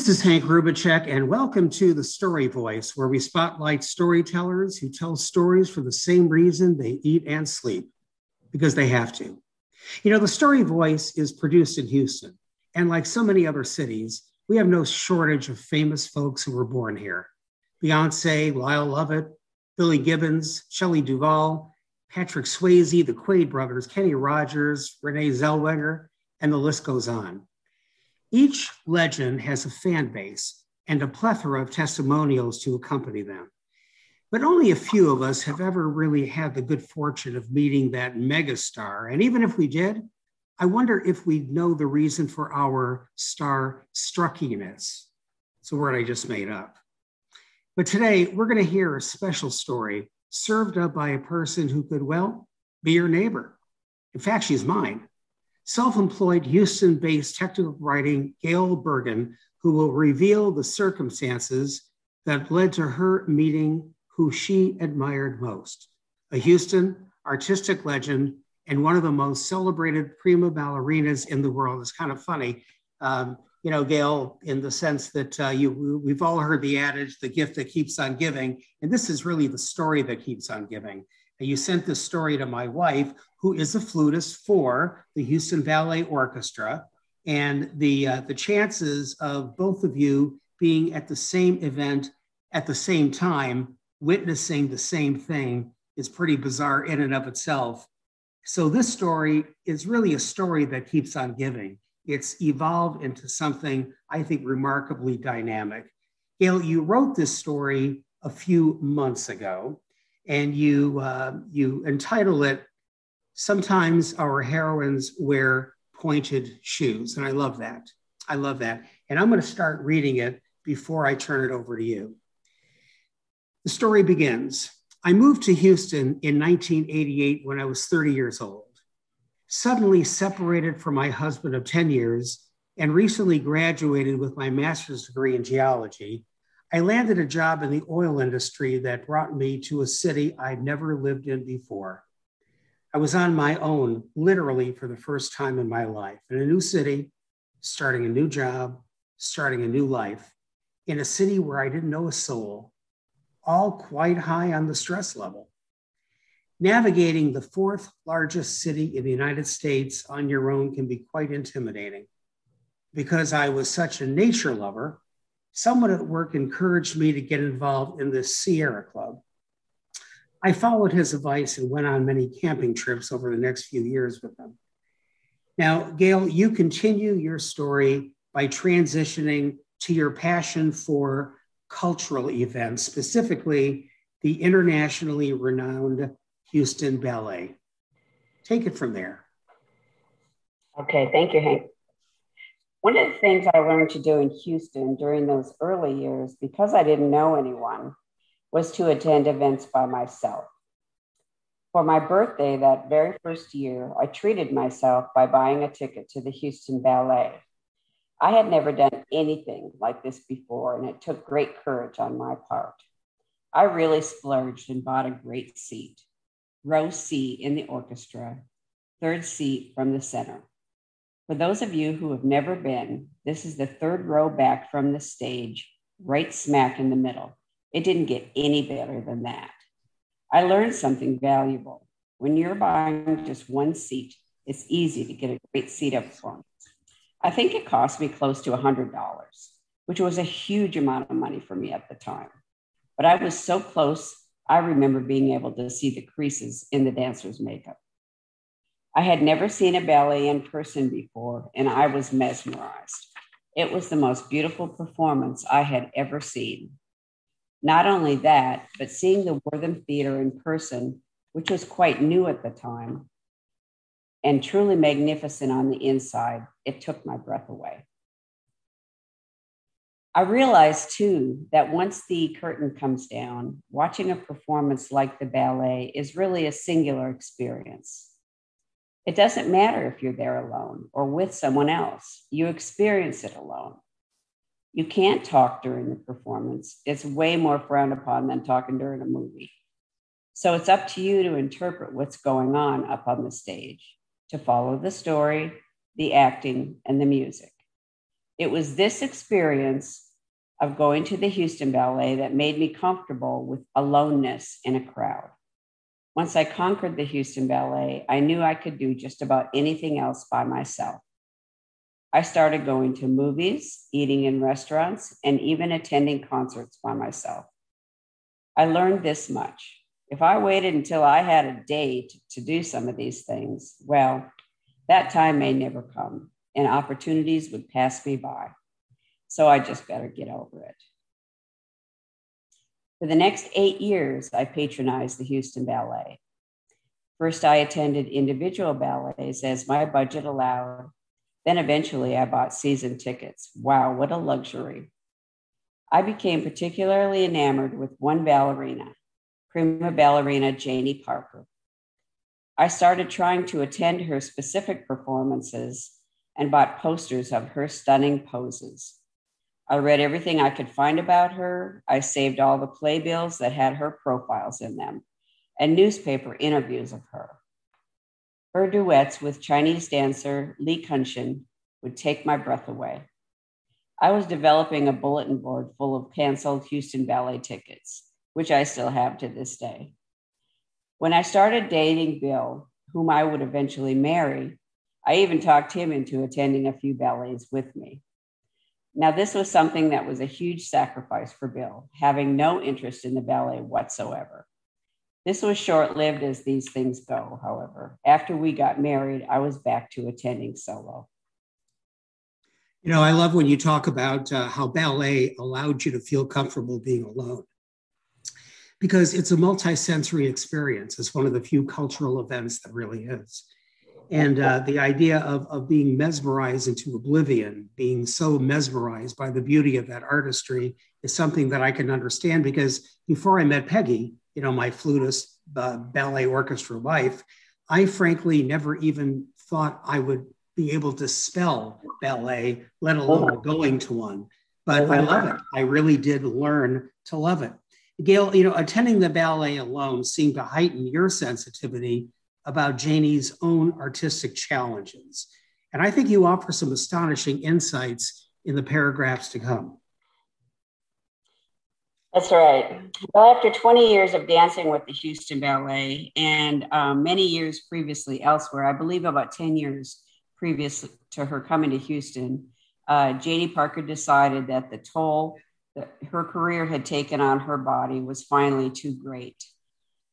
This is Hank Roubicek, and welcome to The Story Voice, where we spotlight storytellers who tell stories for the same reason they eat and sleep, because they have to. You know, The Story Voice is produced in Houston, and like so many other cities, we have no shortage of famous folks who were born here. Beyonce, Lyle Lovett, Billy Gibbons, Shelley Duvall, Patrick Swayze, the Quaid brothers, Kenny Rogers, Renee Zellweger, and the list goes on. Each legend has a fan base and a plethora of testimonials to accompany them. But only a few of us have ever really had the good fortune of meeting that megastar. And even if we did, I wonder if we know the reason for our star-struckiness. It's a word I just made up. But today, we're going to hear a special story served up by a person who could, well, be your neighbor. In fact, she's mine. Self-employed Houston-based technical writing Gail Bergen, who will reveal the circumstances that led to her meeting who she admired most, a Houston artistic legend and one of the most celebrated prima ballerinas in the world. It's kind of funny, you know, Gail, in the sense that we've all heard the adage, the gift that keeps on giving, and this is really the story that keeps on giving. And you sent this story to my wife, who is a flutist for the Houston Ballet Orchestra, and the chances of both of you being at the same event at the same time, witnessing the same thing, is pretty bizarre in and of itself. So this story is really a story that keeps on giving. It's evolved into something, I think, remarkably dynamic. Gail, you wrote this story a few months ago, and you entitle it, "Sometimes Our Heroines Wear Pointed Shoes." And I love that. I love that. And I'm going to start reading it before I turn it over to you. The story begins. I moved to Houston in 1988 when I was 30 years old. Suddenly separated from my husband of 10 years and recently graduated with my master's degree in geology, I landed a job in the oil industry that brought me to a city I'd never lived in before. I was on my own, literally for the first time in my life, in a new city, starting a new job, starting a new life, in a city where I didn't know a soul, all quite high on the stress level. Navigating the fourth largest city in the United States on your own can be quite intimidating. Because I was such a nature lover, someone at work encouraged me to get involved in the Sierra Club. I followed his advice and went on many camping trips over the next few years with them. Now, Gail, you continue your story by transitioning to your passion for cultural events, specifically the internationally renowned Houston Ballet. Take it from there. Okay, thank you, Hank. One of the things I learned to do in Houston during those early years, because I didn't know anyone, was to attend events by myself. For my birthday that very first year, I treated myself by buying a ticket to the Houston Ballet. I had never done anything like this before, and it took great courage on my part. I really splurged and bought a great seat, row C in the orchestra, third seat from the center. For those of you who have never been, this is the third row back from the stage, right smack in the middle. It didn't get any better than that. I learned something valuable. When you're buying just one seat, it's easy to get a great seat up front. I think it cost me close to $100, which was a huge amount of money for me at the time. But I was so close, I remember being able to see the creases in the dancers' makeup. I had never seen a ballet in person before, and I was mesmerized. It was the most beautiful performance I had ever seen. Not only that, but seeing the Wortham Theater in person, which was quite new at the time, and truly magnificent on the inside, it took my breath away. I realized, too, that once the curtain comes down, watching a performance like the ballet is really a singular experience. It doesn't matter if you're there alone or with someone else. You experience it alone. You can't talk during the performance. It's way more frowned upon than talking during a movie. So it's up to you to interpret what's going on up on the stage, to follow the story, the acting, and the music. It was this experience of going to the Houston Ballet that made me comfortable with aloneness in a crowd. Once I conquered the Houston Ballet, I knew I could do just about anything else by myself. I started going to movies, eating in restaurants, and even attending concerts by myself. I learned this much. If I waited until I had a date to do some of these things, well, that time may never come and opportunities would pass me by. So I just better get over it. For the next 8 years, I patronized the Houston Ballet. First, I attended individual ballets as my budget allowed. Then eventually I bought season tickets. Wow, what a luxury. I became particularly enamored with one ballerina, prima ballerina Janie Parker. I started trying to attend her specific performances and bought posters of her stunning poses. I read everything I could find about her. I saved all the playbills that had her profiles in them and newspaper interviews of her. Her duets with Chinese dancer Li Kunshin would take my breath away. I was developing a bulletin board full of canceled Houston Ballet tickets, which I still have to this day. When I started dating Bill, whom I would eventually marry, I even talked him into attending a few ballets with me. Now, this was something that was a huge sacrifice for Bill, having no interest in the ballet whatsoever. This was short-lived as these things go, however. After we got married, I was back to attending solo. You know, I love when you talk about how ballet allowed you to feel comfortable being alone, because it's a multi-sensory experience. It's one of the few cultural events that really is. And the idea of being mesmerized into oblivion, being so mesmerized by the beauty of that artistry is something that I can understand, because before I met Peggy, you know, my flutist ballet orchestra wife, I frankly never even thought I would be able to spell ballet, let alone going to one. But I love it. I really did learn to love it. Gail, you know, attending the ballet alone seemed to heighten your sensitivity about Janie's own artistic challenges. And I think you offer some astonishing insights in the paragraphs to come. That's right. Well, after 20 years of dancing with the Houston Ballet and many years previously elsewhere, I believe about 10 years previous to her coming to Houston, Janie Parker decided that the toll that her career had taken on her body was finally too great.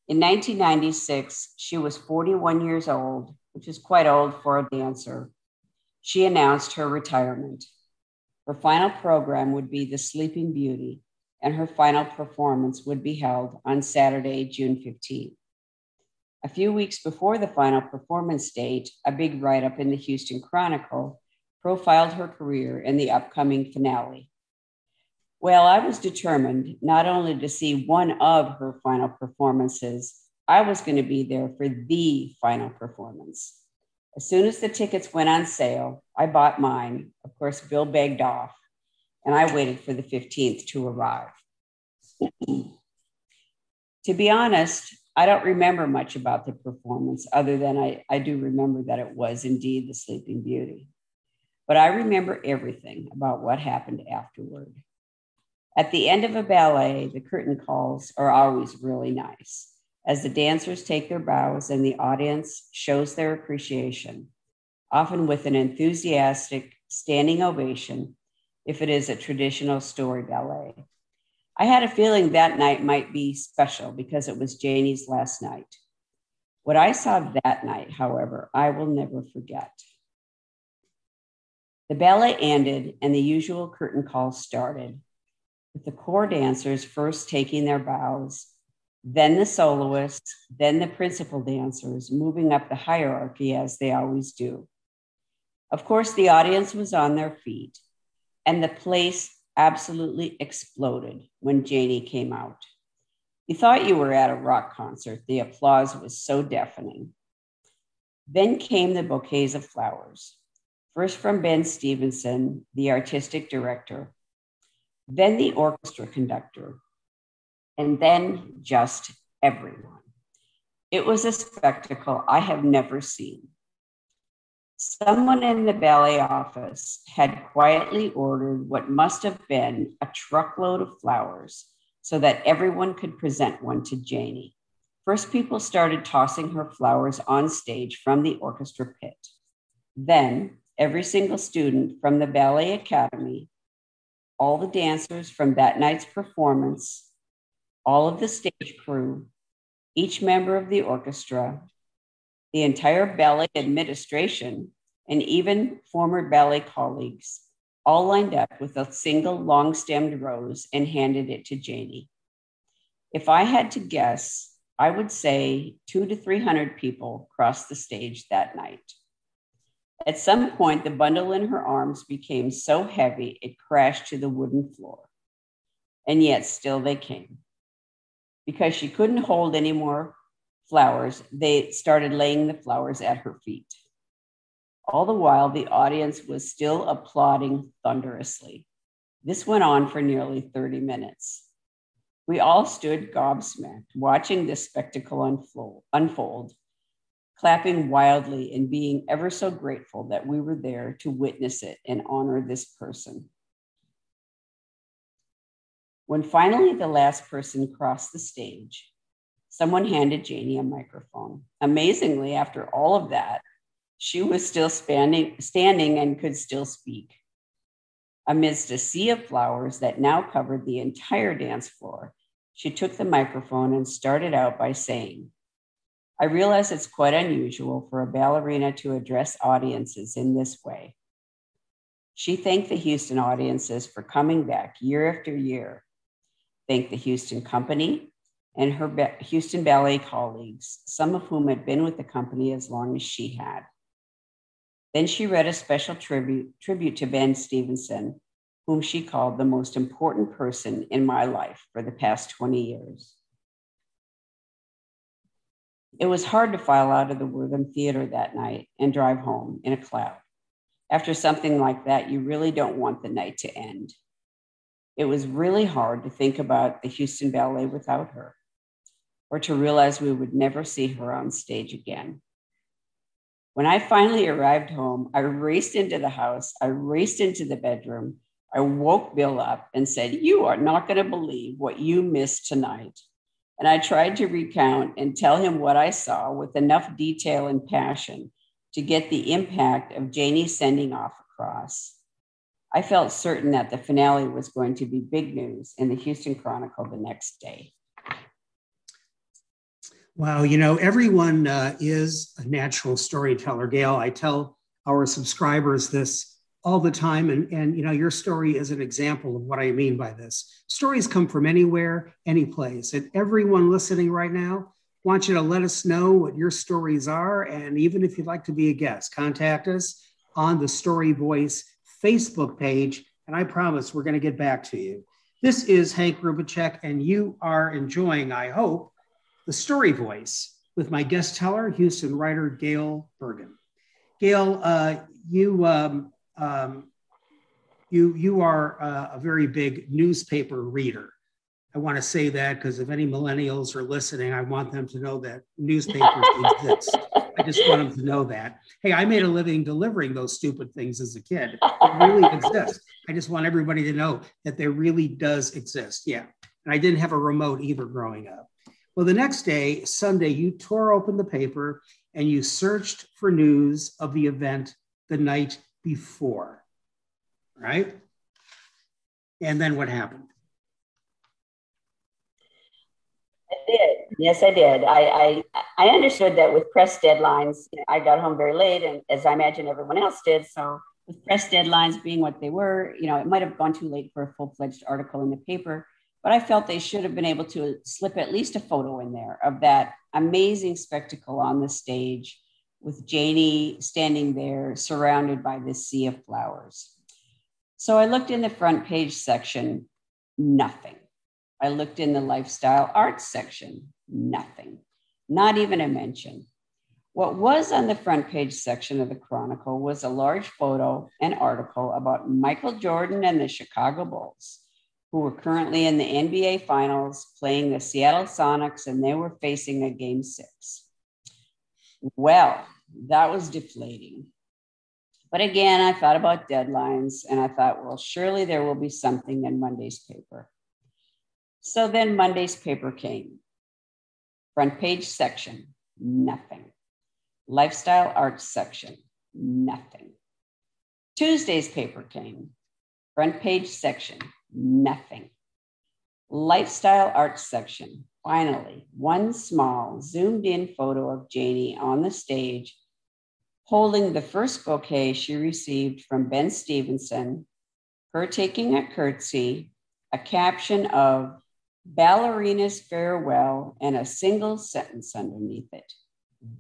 In 1996, she was 41 years old, which is quite old for a dancer. She announced her retirement. Her final program would be The Sleeping Beauty, and her final performance would be held on Saturday, June 15th. A few weeks before the final performance date, a big write-up in the Houston Chronicle profiled her career and the upcoming finale. Well, I was determined not only to see one of her final performances, I was going to be there for the final performance. As soon as the tickets went on sale, I bought mine. Of course, Bill begged off, and I waited for the 15th to arrive. To be honest, I don't remember much about the performance other than I do remember that it was indeed The Sleeping Beauty. But I remember everything about what happened afterward. At the end of a ballet, the curtain calls are always really nice, as the dancers take their bows and the audience shows their appreciation, often with an enthusiastic standing ovation, if it is a traditional story ballet. I had a feeling that night might be special because it was Janie's last night. What I saw that night, however, I will never forget. The ballet ended and the usual curtain call started, with the core dancers first taking their bows, then the soloists, then the principal dancers, moving up the hierarchy as they always do. Of course, the audience was on their feet, and the place absolutely exploded when Janie came out. You thought you were at a rock concert. The applause was so deafening. Then came the bouquets of flowers, first from Ben Stevenson, the artistic director, then the orchestra conductor, and then just everyone. It was a spectacle I have never seen. Someone in the ballet office had quietly ordered what must have been a truckload of flowers so that everyone could present one to Janie. First, people started tossing her flowers on stage from the orchestra pit. Then, every single student from the ballet academy, all the dancers from that night's performance, all of the stage crew, each member of the orchestra, the entire ballet administration, and even former ballet colleagues all lined up with a single long-stemmed rose and handed it to Janie. If I had to guess, I would say 200 to 300 people crossed the stage that night. At some point, the bundle in her arms became so heavy it crashed to the wooden floor. And yet still they came. Because she couldn't hold any more flowers, they started laying the flowers at her feet. All the while, the audience was still applauding thunderously. This went on for nearly 30 minutes. We all stood gobsmacked, watching this spectacle unfold, clapping wildly and being ever so grateful that we were there to witness it and honor this person. When finally the last person crossed the stage, someone handed Janie a microphone. Amazingly, after all of that, she was still standing and could still speak. Amidst a sea of flowers that now covered the entire dance floor, she took the microphone and started out by saying, "I realize it's quite unusual for a ballerina to address audiences in this way." She thanked the Houston audiences for coming back year after year, thanked the Houston company and her Houston ballet colleagues, some of whom had been with the company as long as she had. Then she read a special tribute to Ben Stevenson, whom she called the most important person in my life for the past 20 years. It was hard to file out of the Wortham Theater that night and drive home in a cloud. After something like that, you really don't want the night to end. It was really hard to think about the Houston Ballet without her, or to realize we would never see her on stage again. When I finally arrived home, I raced into the house. I raced into the bedroom. I woke Bill up and said, "You are not going to believe what you missed tonight." And I tried to recount and tell him what I saw with enough detail and passion to get the impact of Janie's sending off across. I felt certain that the finale was going to be big news in the Houston Chronicle the next day. Wow, you know, everyone is a natural storyteller, Gail. I tell our subscribers this all the time, and you know, your story is an example of what I mean by this. Stories come from anywhere, any place, and everyone listening right now, want you to let us know what your stories are, and even if you'd like to be a guest, contact us on the Story Voice Facebook page, and I promise we're going to get back to you. This is Hank Roubicek, and you are enjoying, I hope, The Story Voice with my guest teller, Houston writer Gail Bergen. Gail, you are a very big newspaper reader. I want to say that because if any millennials are listening, I want them to know that newspapers exist. I just want them to know that. Hey, I made a living delivering those stupid things as a kid. It really exists. I just want everybody to know that they really does exist. Yeah. And I didn't have a remote either growing up. Well, the next day, Sunday, you tore open the paper and you searched for news of the event the night before, right? And then what happened? I did. Yes, I did. I understood that with press deadlines, I got home very late, and as I imagine everyone else did. So with press deadlines being what they were, you know, it might have gone too late for a full-fledged article in the paper. But I felt they should have been able to slip at least a photo in there of that amazing spectacle on the stage with Janie standing there surrounded by this sea of flowers. So I looked in the front page section, nothing. I looked in the lifestyle arts section, nothing, not even a mention. What was on the front page section of the Chronicle was a large photo and article about Michael Jordan and the Chicago Bulls, who were currently in the NBA Finals playing the Seattle Sonics, and they were facing a Game 6. Well, that was deflating. But again, I thought about deadlines and I thought, well, surely there will be something in Monday's paper. So then Monday's paper came. Front page section, nothing. Lifestyle arts section, nothing. Tuesday's paper came. Front page section, nothing. Lifestyle arts section, finally, one small zoomed in photo of Janie on the stage holding the first bouquet she received from Ben Stevenson, her taking a curtsy, a caption of ballerina's farewell, and a single sentence underneath it.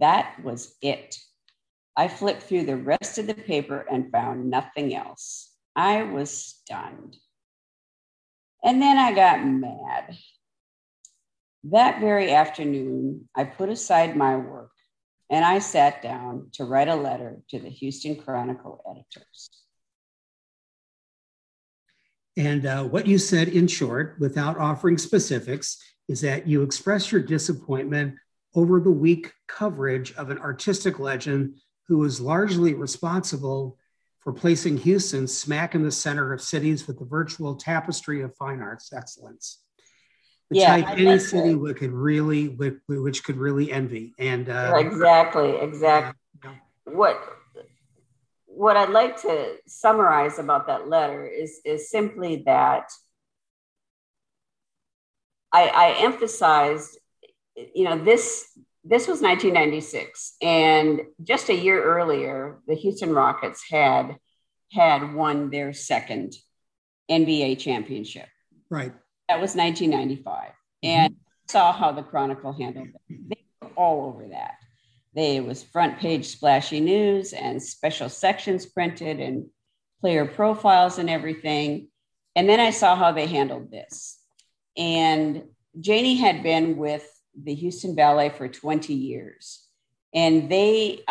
That was it. I flipped through the rest of the paper and found nothing else. I was stunned. And then I got mad. That very afternoon, I put aside my work and I sat down to write a letter to the Houston Chronicle editors. And what you said, in short, without offering specifics, is that you express your disappointment over the weak coverage of an artistic legend who was largely responsible for placing Houston smack in the center of cities with the virtual tapestry of fine arts excellence. Which any city could really envy. And exactly. What I'd like to summarize about that letter is simply that I emphasized, you know, this was 1996, and just a year earlier, the Houston Rockets had won their second NBA championship. Right. That was 1995, and saw how the Chronicle handled it. They were all over that. It was front page splashy news and special sections printed and player profiles and everything. And then I saw how they handled this. And Janie had been with the Houston Ballet for 20 years, and they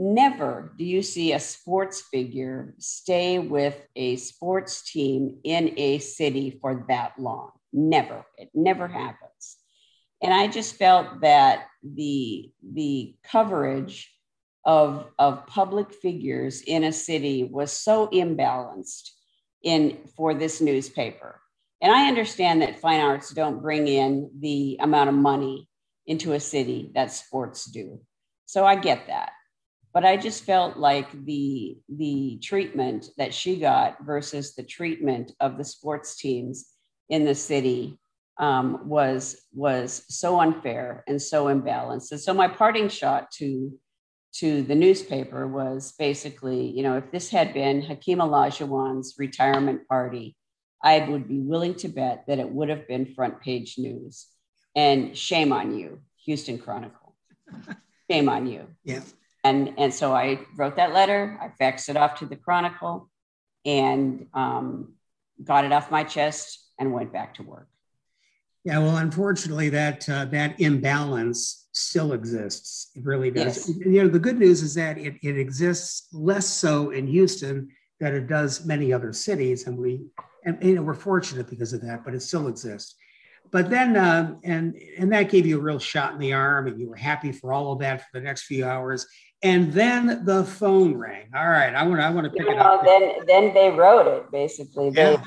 never do you see a sports figure stay with a sports team in a city for that long. Never. It never happens. And I just felt that the coverage of public figures in a city was so imbalanced for this newspaper. And I understand that fine arts don't bring in the amount of money into a city that sports do. So I get that. But I just felt like the treatment that she got versus the treatment of the sports teams in the city was so unfair and so imbalanced. And so my parting shot to the newspaper was basically, you know, if this had been Hakeem Olajuwon's retirement party, I would be willing to bet that it would have been front page news. And shame on you, Houston Chronicle. Shame on you. Yeah. And so I wrote that letter, I faxed it off to the Chronicle, and got it off my chest and went back to work. Yeah, well, unfortunately, that imbalance still exists. It really does. Yes. You know, the good news is that it exists less so in Houston than it does many other cities, and we're fortunate because of that, but it still exists. But then, and that gave you a real shot in the arm, and you were happy for all of that for the next few hours. And then the phone rang. All right, I want to pick it up. Then they wrote it, basically. Yeah.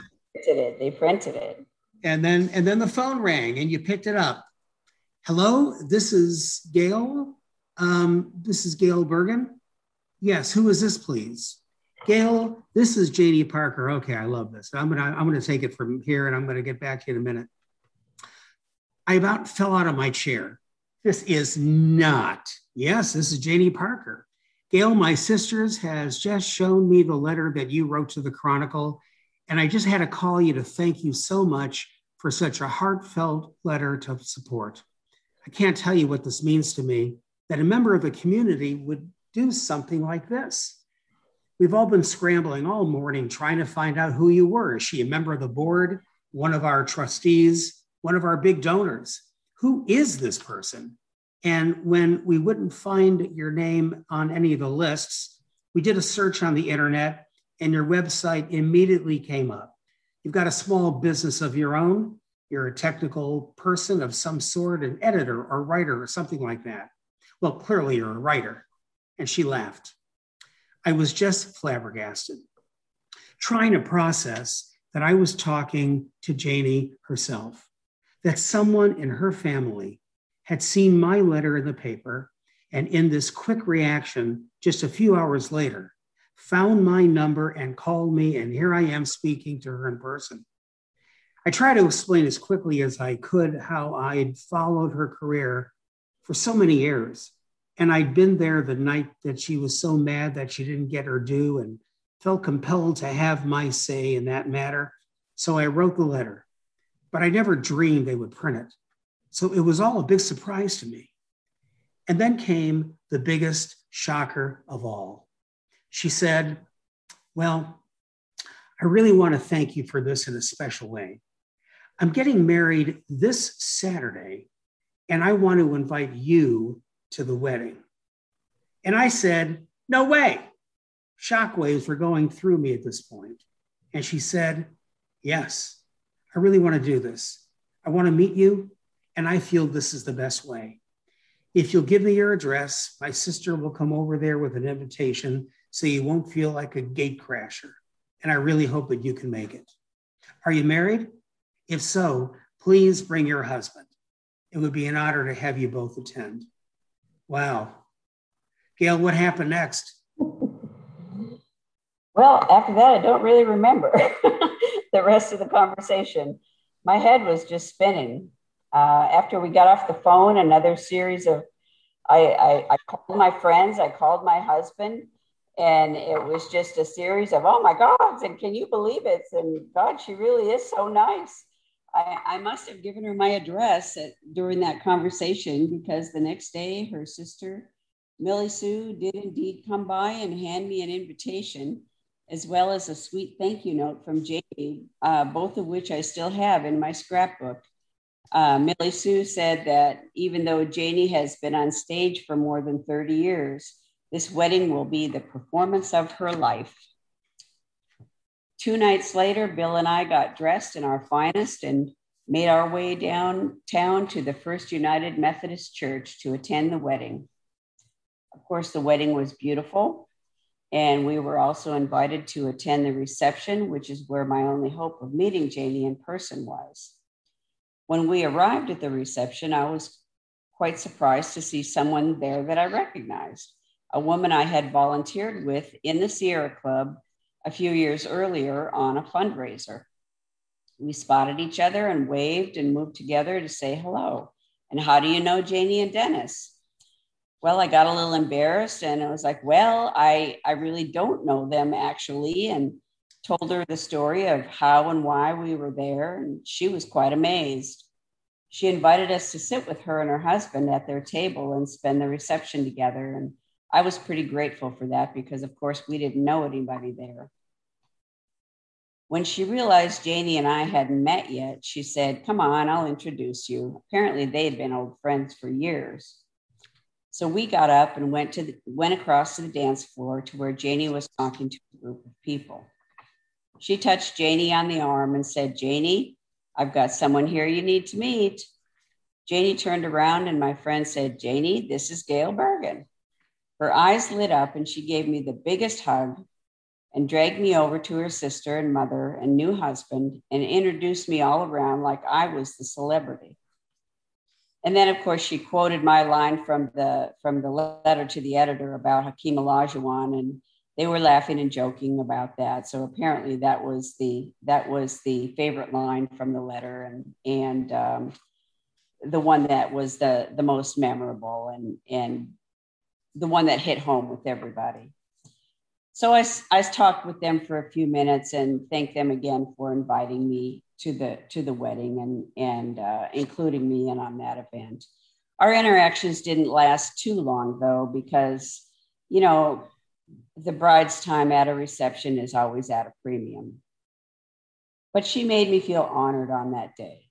They printed it. And then the phone rang, and you picked it up. Hello, this is Gail. This is Gail Bergen. Yes, who is this, please? Gail, this is Janie Parker. Okay, I love this. I'm gonna take it from here, and I'm gonna get back to you in a minute. I about fell out of my chair. This is not. Yes, this is Janie Parker. Gail, my sisters, has just shown me the letter that you wrote to the Chronicle, and I just had to call you to thank you so much for such a heartfelt letter of support. I can't tell you what this means to me, that a member of a community would do something like this. We've all been scrambling all morning trying to find out who you were. Is she a member of the board, one of our trustees, one of our big donors? Who is this person? And when we wouldn't find your name on any of the lists, we did a search on the internet and your website immediately came up. You've got a small business of your own. You're a technical person of some sort, an editor or writer or something like that. Well, clearly you're a writer. and she laughed. I was just flabbergasted, trying to process that I was talking to Janie herself, that someone in her family had seen my letter in the paper, and in this quick reaction, just a few hours later, found my number and called me, and here I am speaking to her in person. I tried to explain as quickly as I could how I'd followed her career for so many years, and I'd been there the night that she was so mad that she didn't get her due and felt compelled to have my say in that matter. So I wrote the letter, but I never dreamed they would print it. So it was all a big surprise to me. And then came the biggest shocker of all. She said, well, I really want to thank you for this in a special way. I'm getting married this Saturday, and I want to invite you to the wedding. And I said, no way. Shockwaves were going through me at this point. And she said, yes, I really want to do this. I want to meet you, and I feel this is the best way. If you'll give me your address, my sister will come over there with an invitation so you won't feel like a gatecrasher. And I really hope that you can make it. Are you married? If so, please bring your husband. It would be an honor to have you both attend. Wow. Gail, what happened next? Well, after that, I don't really remember the rest of the conversation. My head was just spinning. After we got off the phone, another series of, I called my friends, I called my husband, and it was just a series of, oh my God, and can you believe it? And God, she really is so nice. I must have given her my address during that conversation, because the next day her sister, Millie Sue, did indeed come by and hand me an invitation, as well as a sweet thank you note from Janie, both of which I still have in my scrapbook. Millie Sue said that even though Janie has been on stage for more than 30 years, this wedding will be the performance of her life. 2 nights later, Bill and I got dressed in our finest and made our way downtown to the First United Methodist Church to attend the wedding. Of course, the wedding was beautiful, and we were also invited to attend the reception, which is where my only hope of meeting Janie in person was. When we arrived at the reception, I was quite surprised to see someone there that I recognized, a woman I had volunteered with in the Sierra Club a few years earlier on a fundraiser. We spotted each other and waved and moved together to say hello. And how do you know Janie and Dennis? Well, I got a little embarrassed, and I was like, well, I really don't know them actually, and told her the story of how and why we were there, and she was quite amazed. She invited us to sit with her and her husband at their table and spend the reception together, and I was pretty grateful for that because, of course, we didn't know anybody there. When she realized Janie and I hadn't met yet, she said, come on, I'll introduce you. Apparently, they had been old friends for years. So we got up and went across to the dance floor to where Janie was talking to a group of people. She touched Janie on the arm and said, Janie, I've got someone here you need to meet. Janie turned around and my friend said, Janie, this is Gail Bergen. Her eyes lit up and she gave me the biggest hug and dragged me over to her sister and mother and new husband and introduced me all around like I was the celebrity. And then, of course, she quoted my line from the letter to the editor about Hakeem Olajuwon, and they were laughing and joking about that. So apparently that was the favorite line from the letter, and the one that was the most memorable and the one that hit home with everybody. So I talked with them for a few minutes and thanked them again for inviting me to the wedding and including me in on that event. Our interactions didn't last too long though, because, you know, the bride's time at a reception is always at a premium. But she made me feel honored on that day.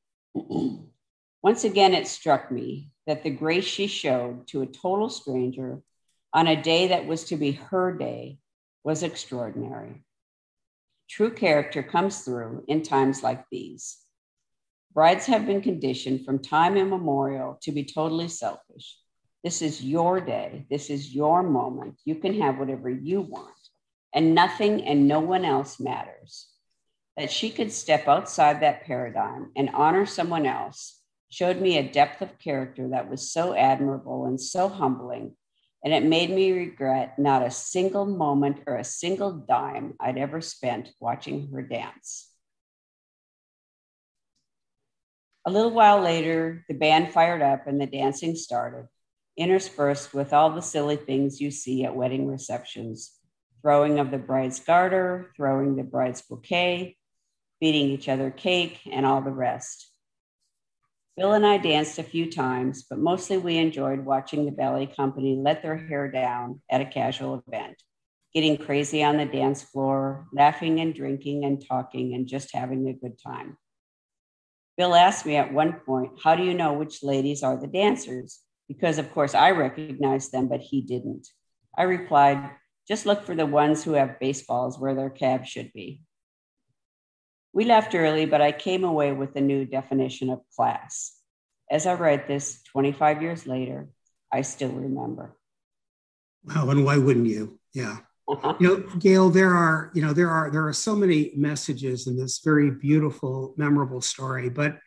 Once again, it struck me that the grace she showed to a total stranger on a day that was to be her day was extraordinary. True character comes through in times like these. Brides have been conditioned from time immemorial to be totally selfish, This is your day. This is your moment. You can have whatever you want. And nothing and no one else matters. That she could step outside that paradigm and honor someone else showed me a depth of character that was so admirable and so humbling. And it made me regret not a single moment or a single dime I'd ever spent watching her dance. A little while later, the band fired up and the dancing started, interspersed with all the silly things you see at wedding receptions. Throwing of the bride's garter, throwing the bride's bouquet, feeding each other cake, and all the rest. Bill and I danced a few times, but mostly we enjoyed watching the ballet company let their hair down at a casual event, getting crazy on the dance floor, laughing and drinking and talking and just having a good time. Bill asked me at one point, "How do you know which ladies are the dancers?" Because of course I recognized them, but he didn't. I replied, "Just look for the ones who have baseballs where their calves should be." We left early, but I came away with a new definition of class. As I write this 25 years later, I still remember. Wow, and why wouldn't you? Yeah. Gail, there are so many messages in this very beautiful, memorable story, but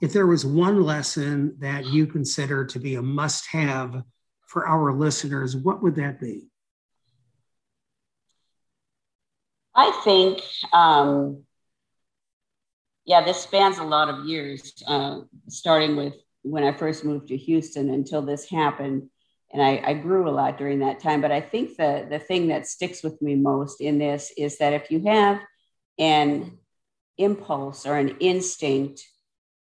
if there was one lesson that you consider to be a must-have for our listeners, what would that be? I think, this spans a lot of years, starting with when I first moved to Houston until this happened. And I grew a lot during that time. But I think the thing that sticks with me most in this is that if you have an impulse or an instinct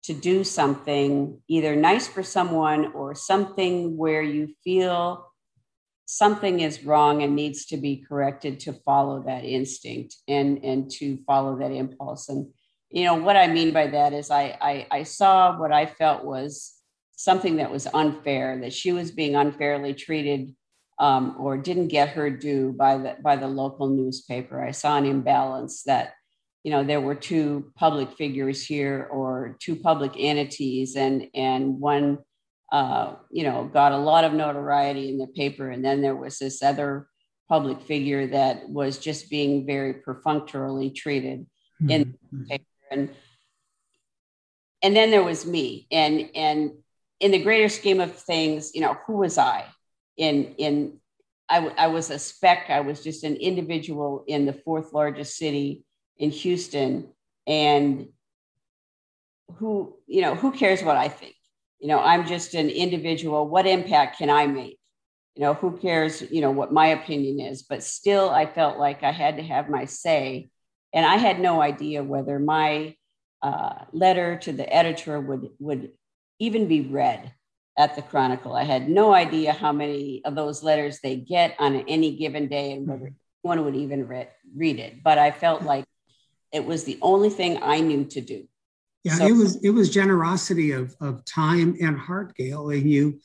to do something either nice for someone or something where you feel something is wrong and needs to be corrected, to follow that instinct and to follow that impulse. And, what I mean by that is I saw what I felt was something that was unfair, that she was being unfairly treated or didn't get her due by the local newspaper. I saw an imbalance that, there were two public figures here or two public entities and one got a lot of notoriety in the paper. And then there was this other public figure that was just being very perfunctorily treated in the paper. And then there was me. And in the greater scheme of things, who was I? I was a speck. I was just an individual in the fourth largest city in Houston. And who cares what I think? I'm just an individual. What impact can I make? Who cares, what my opinion is? But still, I felt like I had to have my say. And I had no idea whether my letter to the editor would even be read at the Chronicle. I had no idea how many of those letters they get on any given day and whether anyone would even read it. But I felt like it was the only thing I knew to do. Yeah, so, it was generosity of time and heart, Gail, and you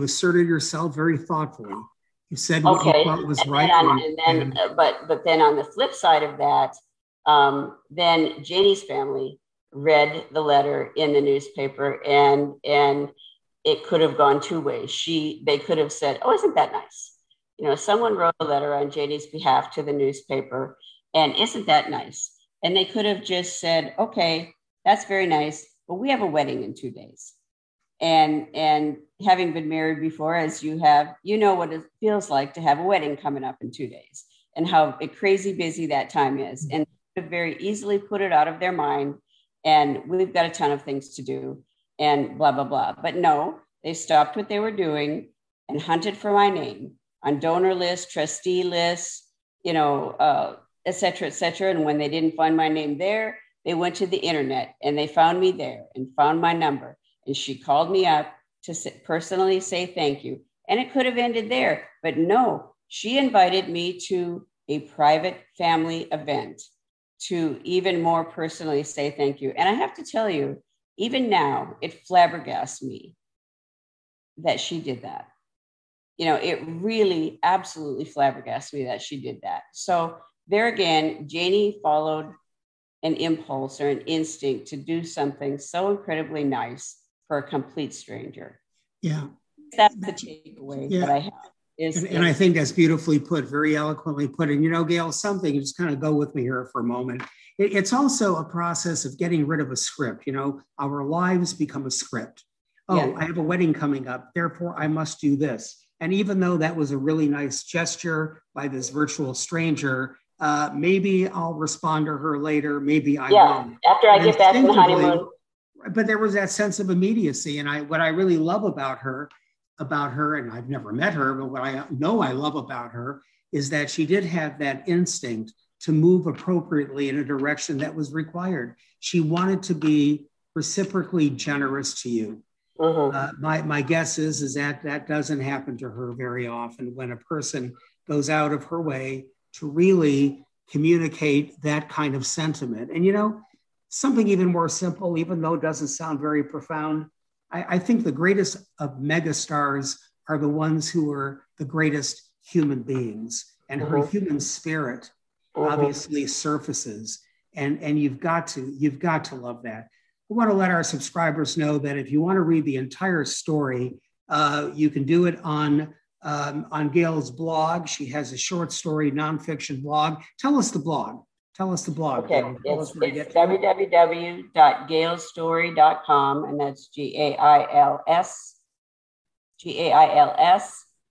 asserted yourself very thoughtfully. You said what you thought was right. But then on the flip side of that, then Janie's family read the letter in the newspaper, and it could have gone two ways. They could have said, "Oh, isn't that nice? Someone wrote a letter on Janie's behalf to the newspaper, and isn't that nice?" And they could have just said, "Okay, that's very nice, but we have a wedding in 2 days." And having been married before, as you have, you know what it feels like to have a wedding coming up in 2 days and how crazy busy that time is. And they've very easily put it out of their mind, and we've got a ton of things to do and blah, blah, blah. But no, they stopped what they were doing and hunted for my name on donor lists, trustee lists, et cetera, et cetera. And when they didn't find my name there, they went to the internet and they found me there and found my number. And she called me up to personally say thank you. And it could have ended there, but no, she invited me to a private family event to even more personally say thank you. And I have to tell you, even now, it flabbergasts me that she did that. It really absolutely flabbergasts me that she did that. So there again, Janie followed an impulse or an instinct to do something so incredibly nice for a complete stranger. Yeah. that's the takeaway that I have. And I think that's beautifully put, very eloquently put. And, you know, Gail, something, just kind of go with me here for a moment. It's also a process of getting rid of a script. You know, our lives become a script. I have a wedding coming up, therefore I must do this. And even though that was a really nice gesture by this virtual stranger, maybe I'll respond to her later. Maybe I won't. After I get back from the honeymoon. But there was that sense of immediacy. And what I really love about her, and I've never met her, but what I know I love about her is that she did have that instinct to move appropriately in a direction that was required. She wanted to be reciprocally generous to you. My guess is that doesn't happen to her very often when a person goes out of her way to really communicate that kind of sentiment. And, you know, something even more simple, even though it doesn't sound very profound, I think the greatest of megastars are the ones who are the greatest human beings. And her human spirit obviously surfaces. And you've got to love that. We want to let our subscribers know that if you want to read the entire story, you can do it on Gail's blog. She has a short story nonfiction blog. Tell us the blog. Okay. It's www.gailsstory.com, and that's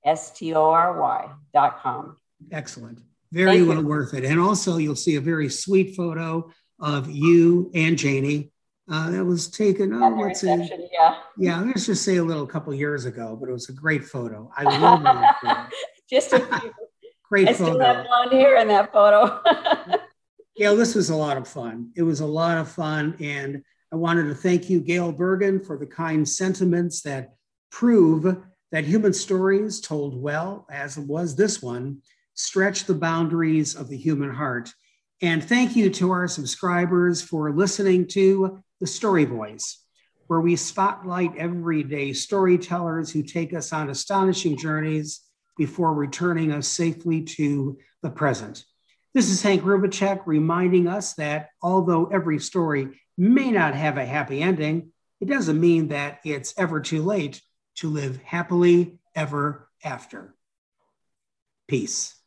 GAILSSTORY.com. Excellent. Very well worth it. And also, you'll see a very sweet photo of you and Janie. That was taken, let's just say a couple years ago, but it was a great photo. I love that photo. Just a few. Great photo. I still have blonde hair in that photo. Gail, this was a lot of fun. It was a lot of fun. And I wanted to thank you, Gail Bergen, for the kind sentiments that prove that human stories told well, as was this one, stretch the boundaries of the human heart. And thank you to our subscribers for listening to The Story Voice, where we spotlight everyday storytellers who take us on astonishing journeys before returning us safely to the present. This is Hank Roubicek reminding us that although every story may not have a happy ending, it doesn't mean that it's ever too late to live happily ever after. Peace.